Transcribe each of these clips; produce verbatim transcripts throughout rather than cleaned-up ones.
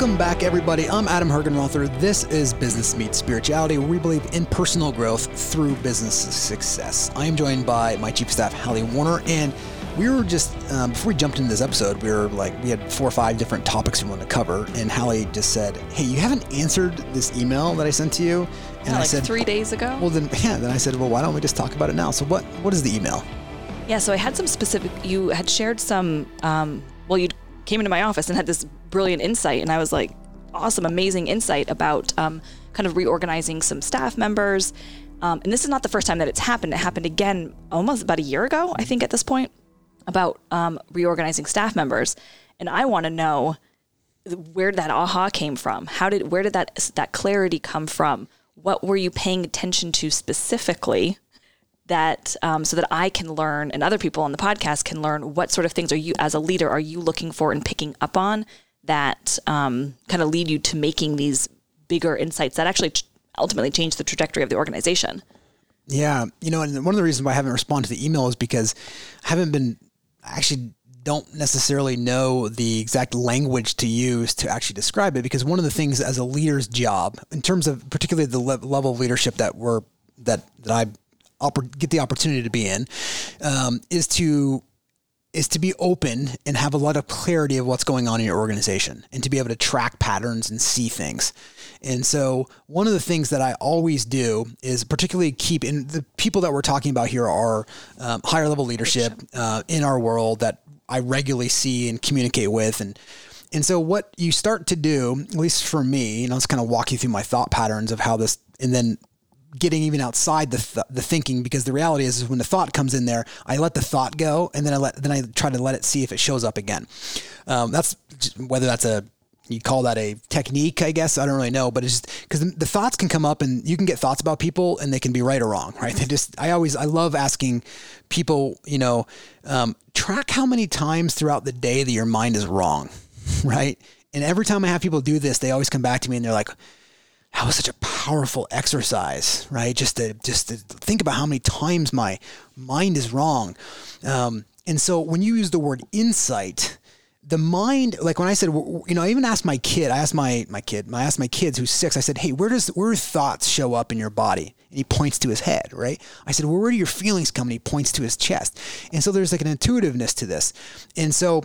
Welcome back, everybody. I'm Adam Hergenrother. This is Business Meets Spirituality, where we believe in personal growth through business success. I am joined by my Chief of Staff, Hallie Warner, and we were just, um, before we jumped into this episode, we were like, we had four or five different topics we wanted to cover, and Hallie just said, hey, you haven't answered this email that I sent to you. And yeah, I like said, three days ago? Well, then, yeah, then I said, well, why don't we just talk about it now? So what, what is the email? Yeah, so I had some specific, you had shared some, um, well, you came into my office and had this brilliant insight, and I was like, awesome, amazing insight about um, kind of reorganizing some staff members. Um, and this is not the first time that it's happened. It happened again almost about a year ago, I think at this point. about um, reorganizing staff members. And I want to know where that aha came from. How did, where did that, that clarity come from? What were you paying attention to specifically that, um, so that I can learn and other people on the podcast can learn what sort of things are you as a leader, are you looking for and picking up on that um, kind of lead you to making these bigger insights that actually ultimately change the trajectory of the organization? Yeah. You know, and one of the reasons why I haven't responded to the email is because I haven't been, I actually don't necessarily know the exact language to use to actually describe it, because one of the things as a leader's job, in terms of particularly the le- level of leadership that we're that that I opp- get the opportunity to be in, um, is to is to be open and have a lot of clarity of what's going on in your organization, and to be able to track patterns and see things. And so one of the things that I always do is particularly keep in the people that we're talking about here are um, higher level leadership uh, in our world that I regularly see and communicate with. And, and so what you start to do, at least for me, and I'll just kind of walk you through my thought patterns of how this, and then getting even outside the th- the thinking, because the reality is, is when the thought comes in there, I let the thought go, and then I let then I try to let it see if it shows up again. Um, that's whether that's a you call that a technique, I guess. I don't really know, but it's just because the thoughts can come up, and you can get thoughts about people, and they can be right or wrong, right? They just, I always, I love asking people, you know, um, track how many times throughout the day that your mind is wrong, right? And every time I have people do this, they always come back to me and they're like, that was such a powerful exercise, right? Just to, just to think about how many times my mind is wrong. Um, and so when you use the word insight, the mind, like when I said, you know, I even asked my kid, I asked my, my kid, I asked my kids who's six, I said, hey, where does, where do thoughts show up in your body? And he points to his head, right? I said, well, where do your feelings come? And he points to his chest. And so there's like an intuitiveness to this. And so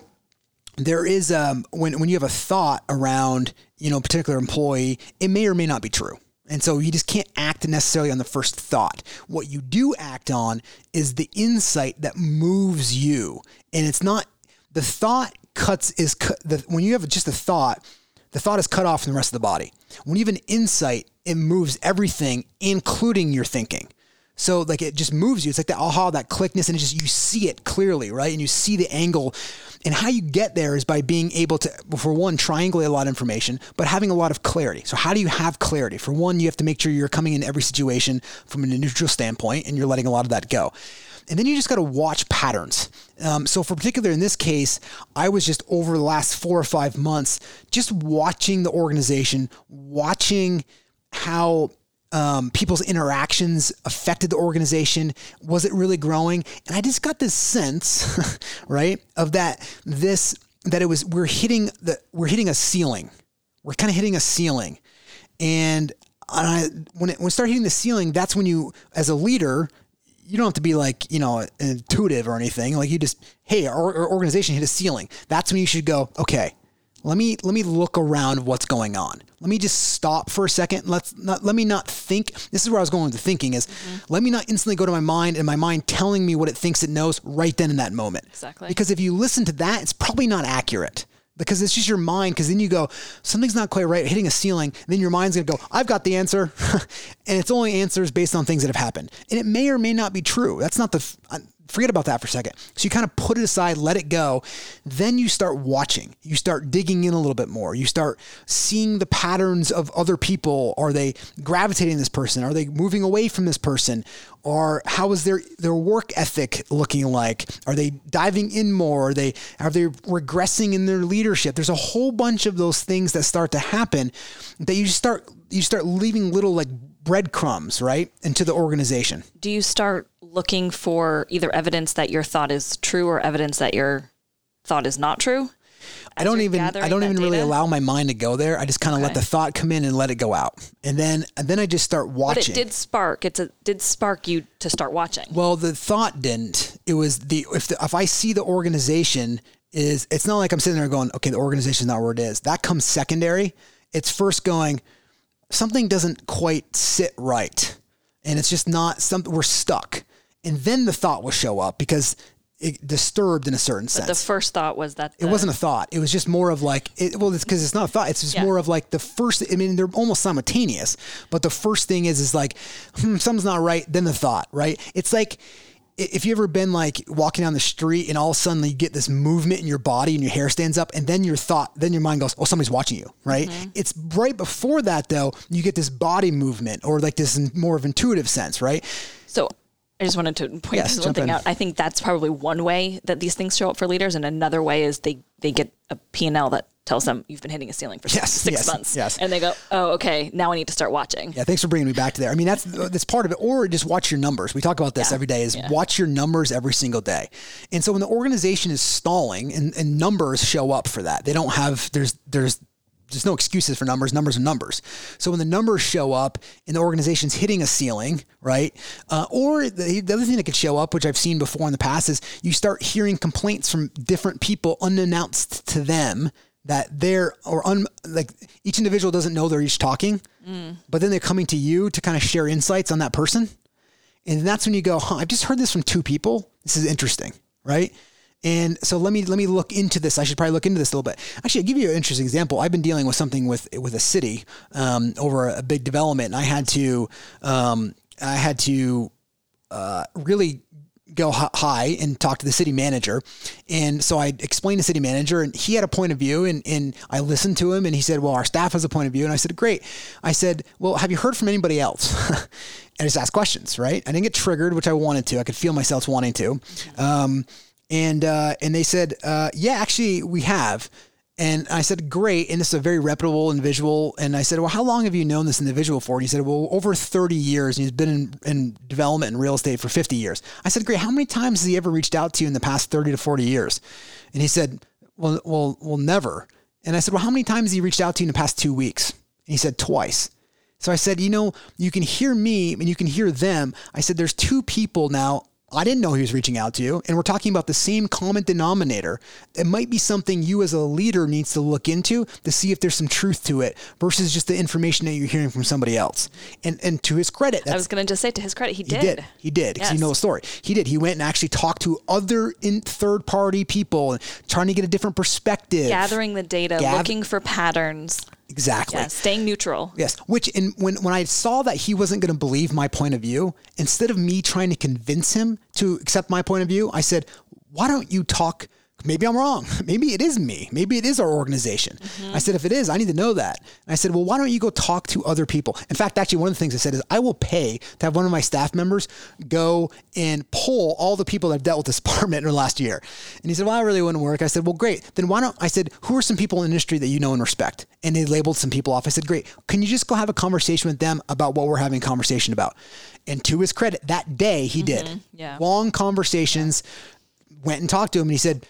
there is, um, when, when you have a thought around, you know, a particular employee, it may or may not be true. And so you just can't act necessarily on the first thought. What you do act on is the insight that moves you. And it's not, the thought cuts is, cu- the, when you have just a thought, the thought is cut off from the rest of the body. When you have an insight, it moves everything, including your thinking. So like it just moves you. It's like the aha, that clickness, and it's just, you see it clearly, right? And you see the angle, and how you get there is by being able to, for one, triangulate a lot of information, but having a lot of clarity. So how do you have clarity? For one, you have to make sure you're coming in every situation from a neutral standpoint, and you're letting a lot of that go. And then you just got to watch patterns. Um, so for particular, in this case, I was just over the last four or five months, just watching the organization, watching how Um, people's interactions affected the organization. Was it really growing? And I just got this sense, right, of that this that it was we're hitting the we're hitting a ceiling. We're kind of hitting a ceiling, and I, when it, when we start hitting the ceiling, that's when you, as a leader, you don't have to be like, you know, intuitive or anything. Like you just, hey, our, our organization hit a ceiling. That's when you should go, okay, Let me let me look around what's going on. Let me just stop for a second. Let's not, let me not think. This is where I was going with the thinking is, mm-hmm. Let me not instantly go to my mind and my mind telling me what it thinks it knows right then in that moment. Exactly. Because if you listen to that, it's probably not accurate, because it's just your mind. Because then you go, something's not quite right, hitting a ceiling. And then your mind's going to go, I've got the answer. And it's only answers based on things that have happened. And it may or may not be true. That's not the... I, Forget about that for a second. So you kind of put it aside, let it go. Then you start watching. You start digging in a little bit more. You start seeing the patterns of other people. Are they gravitating to this person? Are they moving away from this person? Or how is their, their work ethic looking like? Are they diving in more? Are they, are they regressing in their leadership? There's a whole bunch of those things that start to happen that you just start, you start leaving little like breadcrumbs, right, into the organization. Do you start looking for either evidence that your thought is true or evidence that your thought is not true? I don't even I don't even data? really allow my mind to go there. I just kind of okay. let the thought come in and let it go out. And then and then I just start watching. But it did spark. It's a, did spark you to start watching. Well, the thought didn't. It was the if the, if I see the organization is it's not like I'm sitting there going, okay, the organization's not where it is. That comes secondary. It's first going, something doesn't quite sit right. And it's just not something, we're stuck. And then the thought will show up because it disturbed in a certain sense. But the first thought was that. The- it wasn't a thought. It was just more of like, it, well, it's because it's not a thought. It's just yeah. more of like the first, I mean, they're almost simultaneous, but the first thing is, is like, hmm, something's not right. Then the thought, right? It's like, if you've ever been like walking down the street and all of a sudden you get this movement in your body and your hair stands up and then your thought, then your mind goes, oh, somebody's watching you, right? Mm-hmm. It's right before that though, you get this body movement or like this more of intuitive sense, right? So I just wanted to point yes, this one thing in. out. I think that's probably one way that these things show up for leaders. And another way is they, they get a P and L that tells them you've been hitting a ceiling for six, yes, six yes, months. Yes. And they go, oh, okay, now I need to start watching. Yeah, thanks for bringing me back to there. I mean, that's that's part of it. Or just watch your numbers. We talk about this yeah. every day is yeah. watch your numbers every single day. And so when the organization is stalling and, and numbers show up for that, they don't have, there's there's there's no excuses for numbers, numbers are numbers. So when the numbers show up and the organization's hitting a ceiling, right? Uh, or the, the other thing that could show up, which I've seen before in the past, is you start hearing complaints from different people unannounced to them that they're, or un, like each individual doesn't know they're each talking, mm. but then they're coming to you to kind of share insights on that person. And that's when you go, huh, I've just heard this from two people. This is interesting, right? And so let me, let me look into this. I should probably look into this a little bit. Actually, I'll give you an interesting example. I've been dealing with something with, with a city, um, over a big development. And I had to, um, I had to, uh, really go high and talk to the city manager. And so I explained to city manager and he had a point of view and, and I listened to him and he said, well, our staff has a point of view. And I said, great. I said, well, have you heard from anybody else? And I just asked questions, right? I didn't get triggered, which I wanted to. I could feel myself wanting to. Um, and, uh, and they said, uh, yeah, actually we have. And I said, great. And this is a very reputable individual. And I said, well, how long have you known this individual for? And he said, well, over thirty years. And he's been in, in development and real estate for fifty years. I said, great. How many times has he ever reached out to you in the past thirty to forty years? And he said, well, well, well, never. And I said, well, how many times has he reached out to you in the past two weeks? And he said, twice. So I said, you know, you can hear me and you can hear them. I said, there's two people now. I didn't know he was reaching out to you. And we're talking about the same common denominator. It might be something you as a leader needs to look into to see if there's some truth to it versus just the information that you're hearing from somebody else. And and to his credit, that's, I was going to just say to his credit, he, he did. did. He did. Because yes. you know the story. He did. He went and actually talked to other in third party people and trying to get a different perspective. Gathering the data, Gath- looking for patterns. Exactly. Yeah, staying neutral. Yes. Which, in, when, when I saw that he wasn't going to believe my point of view, instead of me trying to convince him to accept my point of view, I said, why don't you talk? Maybe I'm wrong. Maybe it is me. Maybe it is our organization. Mm-hmm. I said, if it is, I need to know that. And I said, well, why don't you go talk to other people? In fact, actually, one of the things I said is I will pay to have one of my staff members go and poll all the people that have dealt with this department in the last year. And he said, well, that really wouldn't work. I said, well, great. Then why don't, I said, who are some people in the industry that you know and respect? And they labeled some people off. I said, great. Can you just go have a conversation with them about what we're having a conversation about? And to his credit, that day he mm-hmm. did. Yeah. Long conversations, yeah. went and talked to him and he said,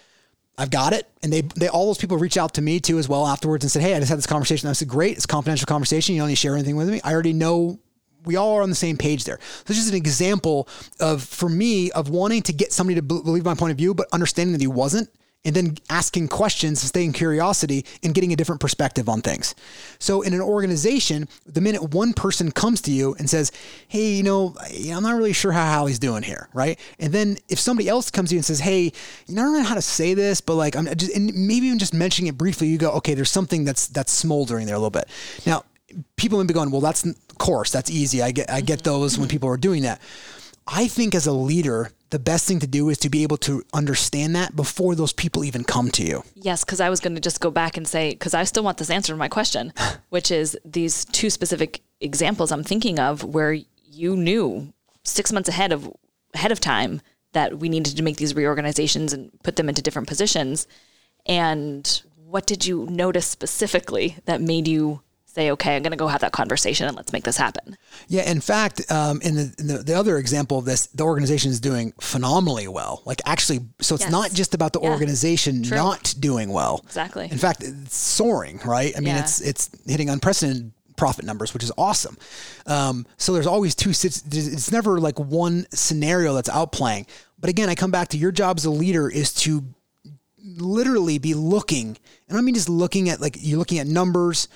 I've got it. And they, they, all those people reached out to me too as well afterwards and said, hey, I just had this conversation. And I said, great. It's a confidential conversation. You don't need to share anything with me. I already know we all are on the same page there. So this is an example of, for me, of wanting to get somebody to believe my point of view, but understanding that he wasn't, and then asking questions and staying curiosity and getting a different perspective on things. So in an organization, the minute one person comes to you and says, hey, you know, I'm not really sure how Hallie's doing here, right? And then if somebody else comes to you and says, hey, you know, I don't know how to say this, but like, I'm just, and maybe even just mentioning it briefly, you go, okay, there's something that's, that's smoldering there a little bit. Now, people may be going, well, that's of course, that's easy. I get, I get those when people are doing that. I think as a leader, the best thing to do is to be able to understand that before those people even come to you. Yes, because I was going to just go back and say, because I still want this answer to my question, which is these two specific examples I'm thinking of where you knew six months ahead of ahead of time that we needed to make these reorganizations and put them into different positions. And what did you notice specifically that made you say, okay, I'm going to go have that conversation and let's make this happen. Yeah. In fact, um, in, the, in the, the other example of this, the organization is doing phenomenally well. Like actually, so it's yes. not just about the yeah. organization True. Not doing well. Exactly. In fact, it's soaring, right? I mean, yeah. it's, it's hitting unprecedented profit numbers, which is awesome. Um, so there's always two, it's never like one scenario that's outplaying. But again, I come back to your job as a leader is to literally be looking, and I mean, just looking at like, you're looking at numbers,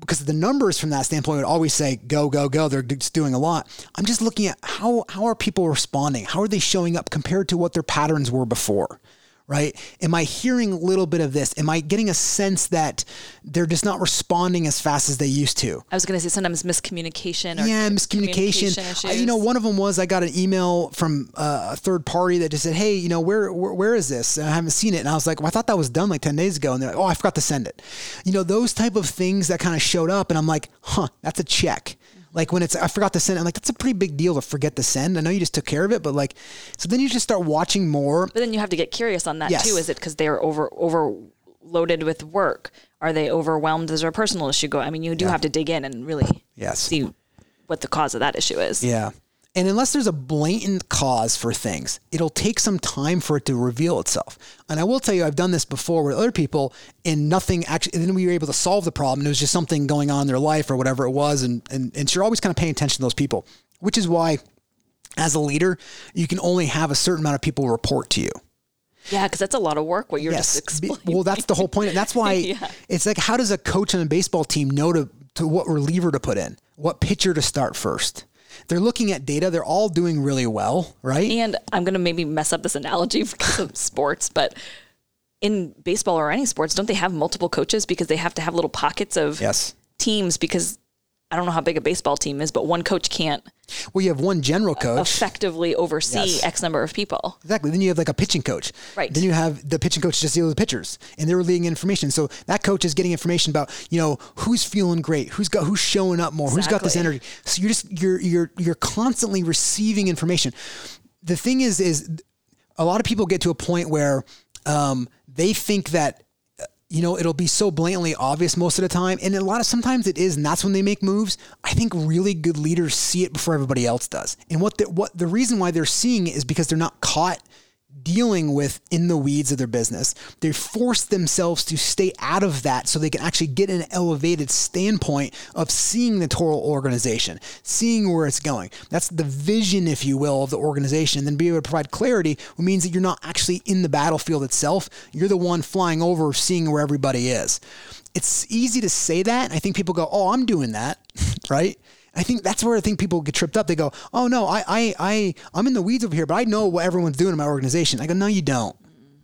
because the numbers from that standpoint would always say, go, go, go. They're just doing a lot. I'm just looking at how, how are people responding? How are they showing up compared to what their patterns were before? Right? Am I hearing a little bit of this? Am I getting a sense that they're just not responding as fast as they used to? I was going to say sometimes miscommunication. Or yeah, miscommunication. Communication I, you know, one of them was I got an email from uh, a third party that just said, hey, you know, where, where where is this? And I haven't seen it. And I was like, well, I thought that was done like ten days ago. And they're like, oh, I forgot to send it. You know, those type of things that kind of showed up. And I'm like, huh, that's a check. Like when it's, I forgot to send, I'm like, that's a pretty big deal to forget to send. I know you just took care of it, but like, so then you just start watching more. But then you have to get curious on that yes. too. Is it because they're over overloaded with work? Are they overwhelmed? Is there a personal issue going? I mean, you do yeah. have to dig in and really yes. see what the cause of that issue is. Yeah. And unless there's a blatant cause for things, it'll take some time for it to reveal itself. And I will tell you, I've done this before with other people and nothing actually, and then we were able to solve the problem. It was just something going on in their life or whatever it was. And, and, and so you're always kind of paying attention to those people, which is why as a leader, you can only have a certain amount of people report to you. Yeah, because that's a lot of work what you're yes. just explaining. Well, that's the whole point. And that's why yeah. it's like, how does a coach on a baseball team know to, to what reliever to put in, what pitcher to start first? They're looking at data. They're all doing really well, right? And I'm going to maybe mess up this analogy because of sports, but in baseball or any sports, don't they have multiple coaches because they have to have little pockets of yes. teams because I don't know how big a baseball team is, but one coach can't. Well, you have one general coach. Effectively oversee yes. X number of people. Exactly. Then you have like a pitching coach. Right. Then you have the pitching coach just dealing with the pitchers and they're relaying information. So that coach is getting information about, you know, who's feeling great, who's got, who's showing up more, exactly. who's got this energy. So you're just, you're, you're, you're constantly receiving information. The thing is, is a lot of people get to a point where um, they think that, you know, it'll be so blatantly obvious most of the time. And a lot of sometimes it is, and that's when they make moves. I think really good leaders see it before everybody else does. And what the, what the reason why they're seeing it is because they're not caught dealing with in the weeds of their business. They force themselves to stay out of that so they can actually get an elevated standpoint of seeing the total organization, seeing where it's going. That's the vision, if you will, of the organization. And then be able to provide clarity, which means that you're not actually in the battlefield itself. You're the one flying over, seeing where everybody is. It's easy to say that. And I think people go, oh, I'm doing that, right? I think that's where I think people get tripped up. They go, oh no, I, I, I, I'm in the weeds over here, but I know what everyone's doing in my organization. I go, no, you don't.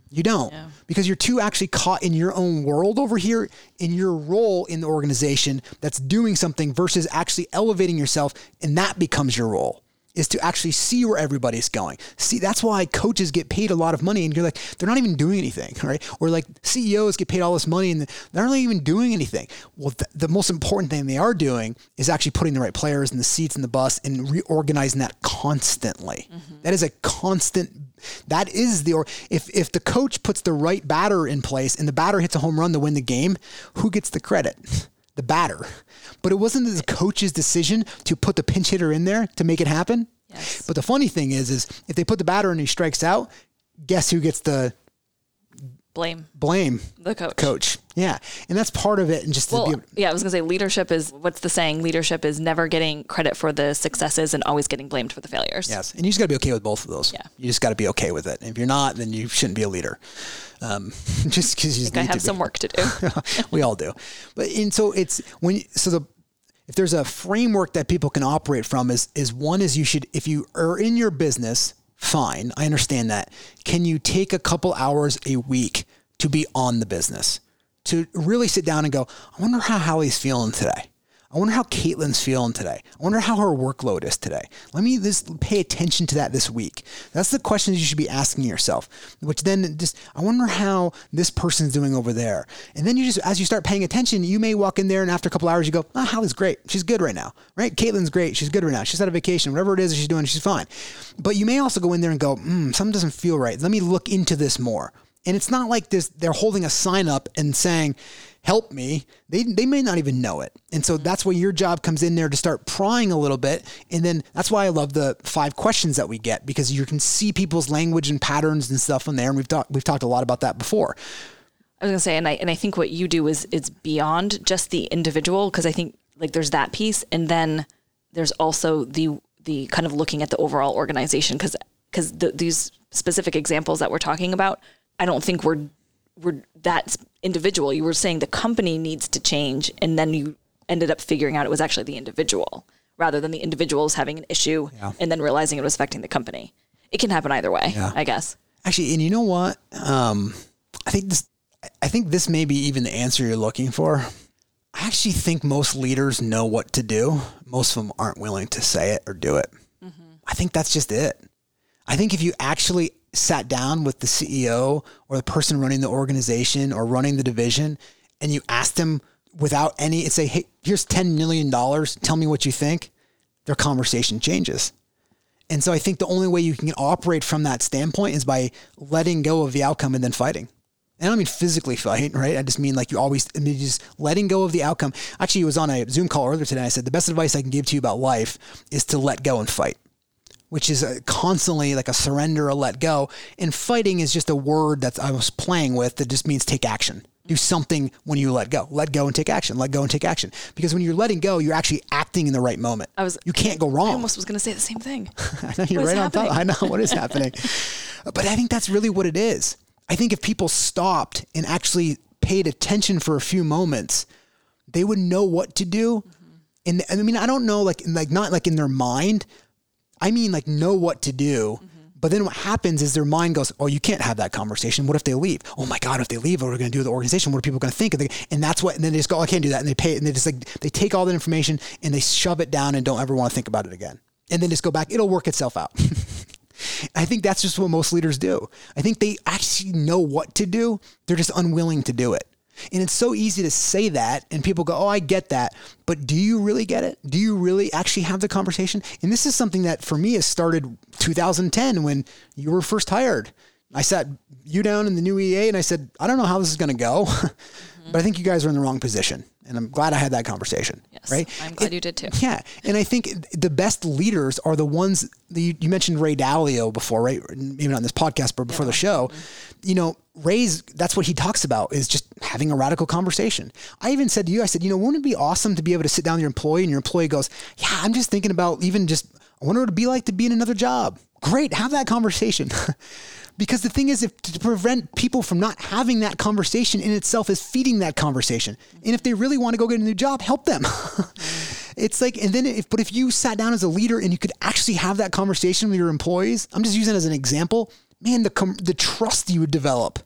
You don't yeah. because you're too actually caught in your own world over here in your role in the organization that's doing something versus actually elevating yourself. And that becomes your role is to actually see where everybody's going. See, that's why coaches get paid a lot of money and you're like, they're not even doing anything, right? Or like C E Os get paid all this money and they're not even doing anything. Well, th- the most important thing they are doing is actually putting the right players in the seats in the bus and reorganizing that constantly. Mm-hmm. That is a constant, that is the, or if, if the coach puts the right batter in place and the batter hits a home run to win the game, who gets the credit? The batter, but it wasn't the coach's decision to put the pinch hitter in there to make it happen. Yes. But the funny thing is, is if they put the batter in and he strikes out, guess who gets the blame? Blame the coach. Coach, yeah, and that's part of it. And just well, to be able- yeah, I was gonna say leadership is what's the saying? Leadership is never getting credit for the successes and always getting blamed for the failures. Yes, and you just gotta be okay with both of those. Yeah, you just gotta be okay with it. And if you're not, then you shouldn't be a leader. Um, just because you just I, need I have to some be. Work to do. We all do. But, and so it's when, so the, if there's a framework that people can operate from is, is one is you should, if you are in your business, fine. I understand that. Can you take a couple hours a week to be on the business, to really sit down and go, I wonder how Hallie's feeling today. I wonder how Caitlin's feeling today. I wonder how her workload is today. Let me just pay attention to that this week. That's the questions you should be asking yourself, which then just, I wonder how this person's doing over there. And then you just, as you start paying attention, you may walk in there and after a couple hours you go, oh, Hallie's great. She's good right now, right? Caitlin's great. She's good right now. She's on a vacation, whatever it is she's doing, she's fine. But you may also go in there and go, hmm, something doesn't feel right. Let me look into this more. And it's not like this, they're holding a sign up and saying, help me. They they may not even know it. And so that's where your job comes in there to start prying a little bit. And then that's why I love the five questions that we get, because you can see people's language and patterns and stuff in there. And we've talked, we've talked a lot about that before. I was gonna say, and I, and I think what you do is it's beyond just the individual. Cause I think like there's that piece. And then there's also the, the kind of looking at the overall organization. Cause, cause the, these specific examples that we're talking about, I don't think we're, we're that individual. You were saying the company needs to change, and then you ended up figuring out it was actually the individual rather than the individuals having an issue yeah. and then realizing it was affecting the company. It can happen either way, yeah. I guess. Actually, and you know what? Um, I think this, I think this may be even the answer you're looking for. I actually think most leaders know what to do. Most of them aren't willing to say it or do it. Mm-hmm. I think that's just it. I think if you actually sat down with the C E O or the person running the organization or running the division, and you asked them without any, and say, hey, here's ten million dollars. Tell me what you think. Their conversation changes. And so I think the only way you can operate from that standpoint is by letting go of the outcome and then fighting. And I don't mean physically fight, right? I just mean like you always, I mean, just letting go of the outcome. Actually, I was on a Zoom call earlier today. I said, the best advice I can give to you about life is to let go and fight, which is a constantly like a surrender, a let go. And fighting is just a word that I was playing with that just means take action. Do something when you let go. Let go and take action. Let go and take action. Because when you're letting go, you're actually acting in the right moment. I was, you can't go wrong. I almost was going to say the same thing. I know, you're right on top. I know what is happening. But I think that's really what it is. I think if people stopped and actually paid attention for a few moments, they would know what to do. Mm-hmm. And, and I mean, I don't know, like, like not like in their mind, I mean, like know what to do, mm-hmm. but then what happens is their mind goes, oh, you can't have that conversation. What if they leave? Oh my God, if they leave, what are we going to do with the organization? What are people going to think? And, they, and that's what, and then they just go, oh, I can't do that. And they pay it. And they just like, they take all that information and they shove it down and don't ever want to think about it again. And then just go back. It'll work itself out. I think that's just what most leaders do. I think they actually know what to do. They're just unwilling to do it. And it's so easy to say that, and people go, oh, I get that. But do you really get it? Do you really actually have the conversation? And this is something that for me has started two thousand ten when you were first hired. I sat you down in the new E A and I said, I don't know how this is going to go, mm-hmm. but I think you guys are in the wrong position. And I'm glad I had that conversation. Yes, right? I'm glad it, you did too. Yeah. And I think the best leaders are the ones that you, you mentioned Ray Dalio before, right? Maybe not on this podcast, but before yeah. the show, mm-hmm. you know, Ray's, that's what he talks about is just having a radical conversation. I even said to you, I said, you know, wouldn't it be awesome to be able to sit down with your employee and your employee goes, yeah, I'm just thinking about even just, I wonder what it'd be like to be in another job. Great. Have that conversation. Because the thing is, if to prevent people from not having that conversation in itself is feeding that conversation. And if they really want to go get a new job, help them. It's like, and then if, but if you sat down as a leader and you could actually have that conversation with your employees, I'm just using it as an example, man, the, com- the trust you would develop.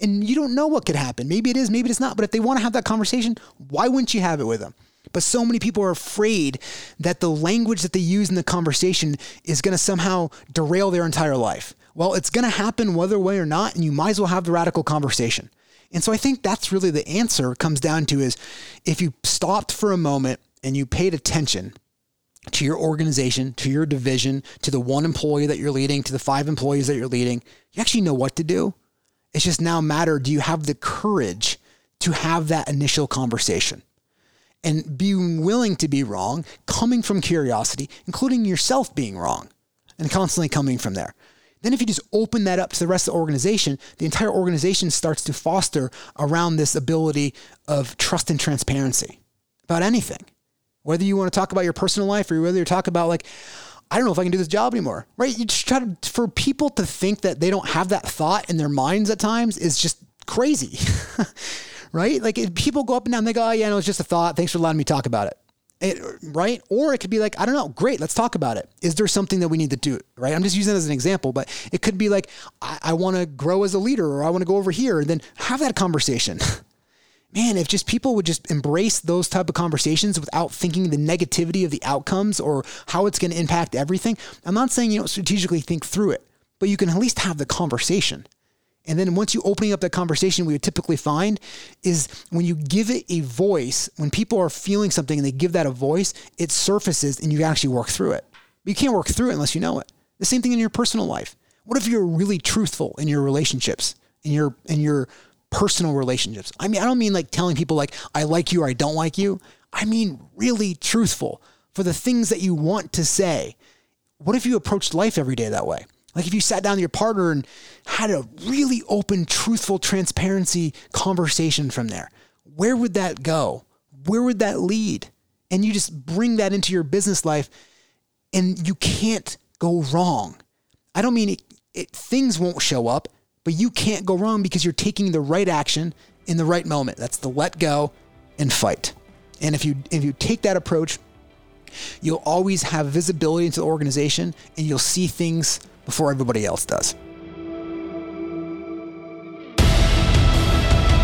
And you don't know what could happen. Maybe it is, maybe it's not. But if they want to have that conversation, why wouldn't you have it with them? But so many people are afraid that the language that they use in the conversation is going to somehow derail their entire life. Well, it's going to happen whether way or not, and you might as well have the radical conversation. And so I think that's really the answer comes down to is if you stopped for a moment and you paid attention to your organization, to your division, to the one employee that you're leading, to the five employees that you're leading, you actually know what to do. It's just now a matter, do you have the courage to have that initial conversation? And being willing to be wrong, coming from curiosity, including yourself being wrong and constantly coming from there. Then if you just open that up to the rest of the organization, the entire organization starts to foster around this ability of trust and transparency about anything, whether you want to talk about your personal life or whether you're talking about like, I don't know if I can do this job anymore, right? You just try to, for people to think that they don't have that thought in their minds at times is just crazy. Right? Like if people go up and down, they go, oh yeah, no, it's just a thought. Thanks for letting me talk about it. it. Right? Or it could be like, I don't know. Great. Let's talk about it. Is there something that we need to do? Right? I'm just using it as an example, but it could be like, I, I want to grow as a leader, or I want to go over here and then have that conversation. Man, if just people would just embrace those type of conversations without thinking the negativity of the outcomes or how it's going to impact everything. I'm not saying you don't strategically think through it, but you can at least have the conversation. And then once you open up that conversation, we would typically find is when you give it a voice, when people are feeling something and they give that a voice, it surfaces and you actually work through it. But you can't work through it unless you know it. The same thing in your personal life. What if you're really truthful in your relationships? in your, in your personal relationships. I mean, I don't mean like telling people like, I like you or I don't like you. I mean, really truthful for the things that you want to say. What if you approached life every day that way? Like if you sat down with your partner and had a really open, truthful, transparency conversation from there, where would that go? Where would that lead? And you just bring that into your business life and you can't go wrong. I don't mean it, it, things won't show up, but you can't go wrong because you're taking the right action in the right moment. That's the let go and fight. And if you, if you take that approach, you'll always have visibility into the organization and you'll see things before everybody else does.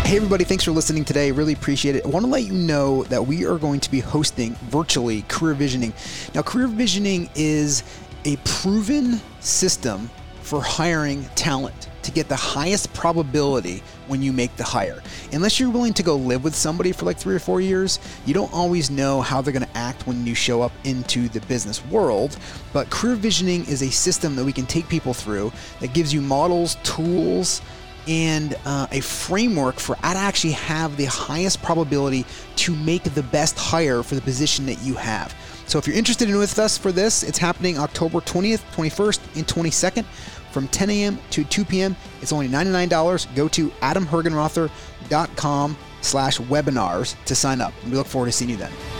Hey everybody, thanks for listening today. Really appreciate it. I want to let you know that we are going to be hosting virtually Career Visioning. Now, Career Visioning is a proven system for hiring talent to get the highest probability when you make the hire. Unless you're willing to go live with somebody for like three or four years, you don't always know how they're gonna act when you show up into the business world. But Career Visioning is a system that we can take people through that gives you models, tools, and uh, a framework for how to actually have the highest probability to make the best hire for the position that you have. So if you're interested in with us for this, it's happening October twentieth, twenty-first, and twenty-second from ten a.m. to two p.m. It's only ninety-nine dollars. Go to adam hergenrother dot com slash webinars to sign up. We look forward to seeing you then.